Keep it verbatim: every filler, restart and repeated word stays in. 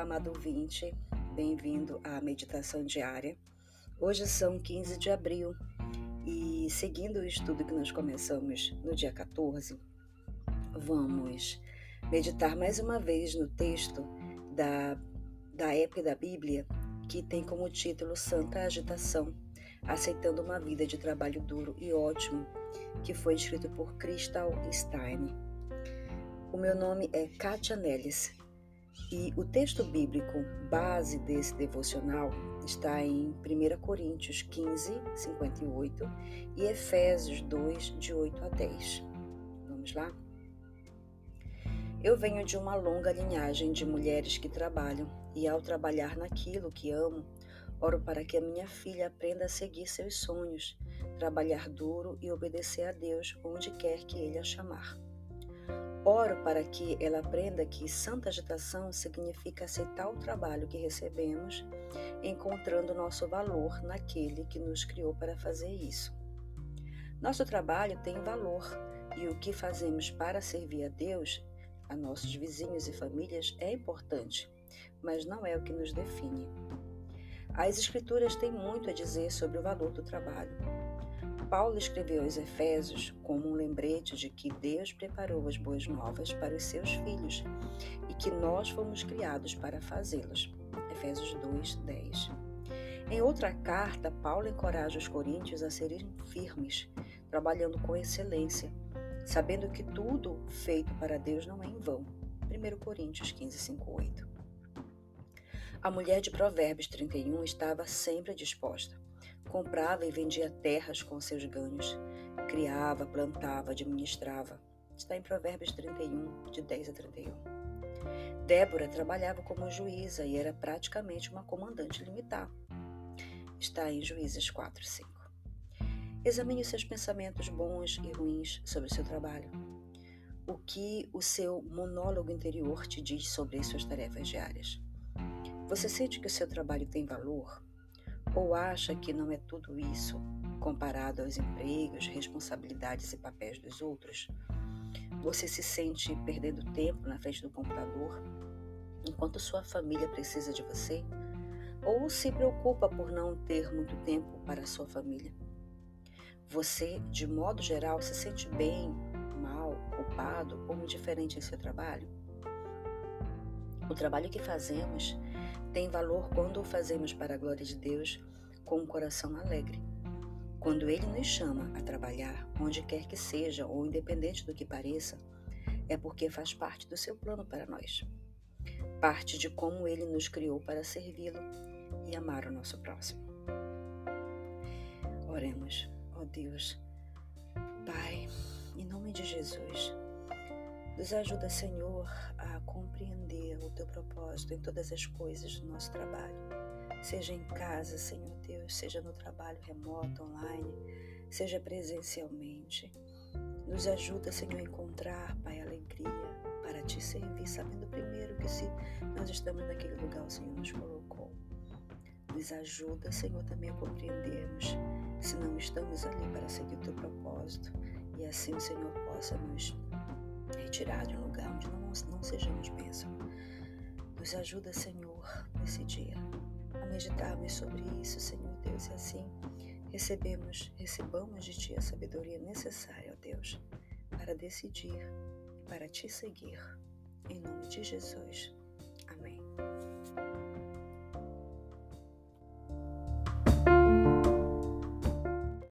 Olá, amado ouvinte, bem-vindo à meditação diária. Hoje são quinze de abril e, seguindo o estudo que nós começamos no dia quatorze, vamos meditar mais uma vez no texto da, da época da Bíblia, que tem como título Santa Agitação, aceitando uma vida de trabalho duro e ótimo, que foi escrito por Crystal Stein. O meu nome é Katia Nellis. E o texto bíblico base desse devocional está em primeira Coríntios quinze, cinquenta e oito e Efésios dois, de oito a dez. Vamos lá? Eu venho de uma longa linhagem de mulheres que trabalham e, ao trabalhar naquilo que amo, oro para que a minha filha aprenda a seguir seus sonhos, trabalhar duro e obedecer a Deus onde quer que Ele a chamar. Oro para que ela aprenda que santa agitação significa aceitar o trabalho que recebemos, encontrando nosso valor naquele que nos criou para fazer isso. Nosso trabalho tem valor e o que fazemos para servir a Deus, a nossos vizinhos e famílias é importante, mas não é o que nos define. As Escrituras têm muito a dizer sobre o valor do trabalho. Paulo escreveu aos Efésios como um lembrete de que Deus preparou as boas novas para os seus filhos e que nós fomos criados para fazê-las. Efésios dois, dez. Em outra carta, Paulo encoraja os coríntios a serem firmes, trabalhando com excelência, sabendo que tudo feito para Deus não é em vão. primeira Coríntios quinze, cinco, oito. A mulher de Provérbios trinta e um estava sempre disposta. Comprava e vendia terras com seus ganhos, criava, plantava, administrava. Está em Provérbios trinta e um, de dez a trinta e um. Débora trabalhava como juíza e era praticamente uma comandante militar. Está em Juízes quatro, cinco. Examine os seus pensamentos bons e ruins sobre o seu trabalho. O que o seu monólogo interior te diz sobre as suas tarefas diárias? Você sente que o seu trabalho tem valor? Ou acha que não é tudo isso, comparado aos empregos, responsabilidades e papéis dos outros? Você se sente perdendo tempo na frente do computador, enquanto sua família precisa de você? Ou se preocupa por não ter muito tempo para sua família? Você, de modo geral, se sente bem, mal, culpado ou indiferente em seu trabalho? O trabalho que fazemos tem valor quando o fazemos para a glória de Deus com um coração alegre. Quando Ele nos chama a trabalhar, onde quer que seja ou independente do que pareça, é porque faz parte do seu plano para nós. Parte de como Ele nos criou para servi-lo e amar o nosso próximo. Oremos. Ó Deus, Pai, em nome de Jesus, nos ajuda, Senhor, a compreender o Teu propósito em todas as coisas do nosso trabalho. Seja em casa, Senhor Deus, seja no trabalho remoto, online, seja presencialmente. Nos ajuda, Senhor, a encontrar, Pai, alegria para Te servir, sabendo primeiro que se nós estamos naquele lugar, o Senhor nos colocou. Nos ajuda, Senhor, também a compreendermos se não estamos ali para seguir o Teu propósito e assim o Senhor possa nos retirar de um lugar onde não, não sejamos bênçãos. Nos ajuda, Senhor, nesse dia a meditarmos sobre isso, Senhor Deus, e assim recebemos, recebamos de Ti a sabedoria necessária, ó Deus, para decidir e para Te seguir. Em nome de Jesus. Amém.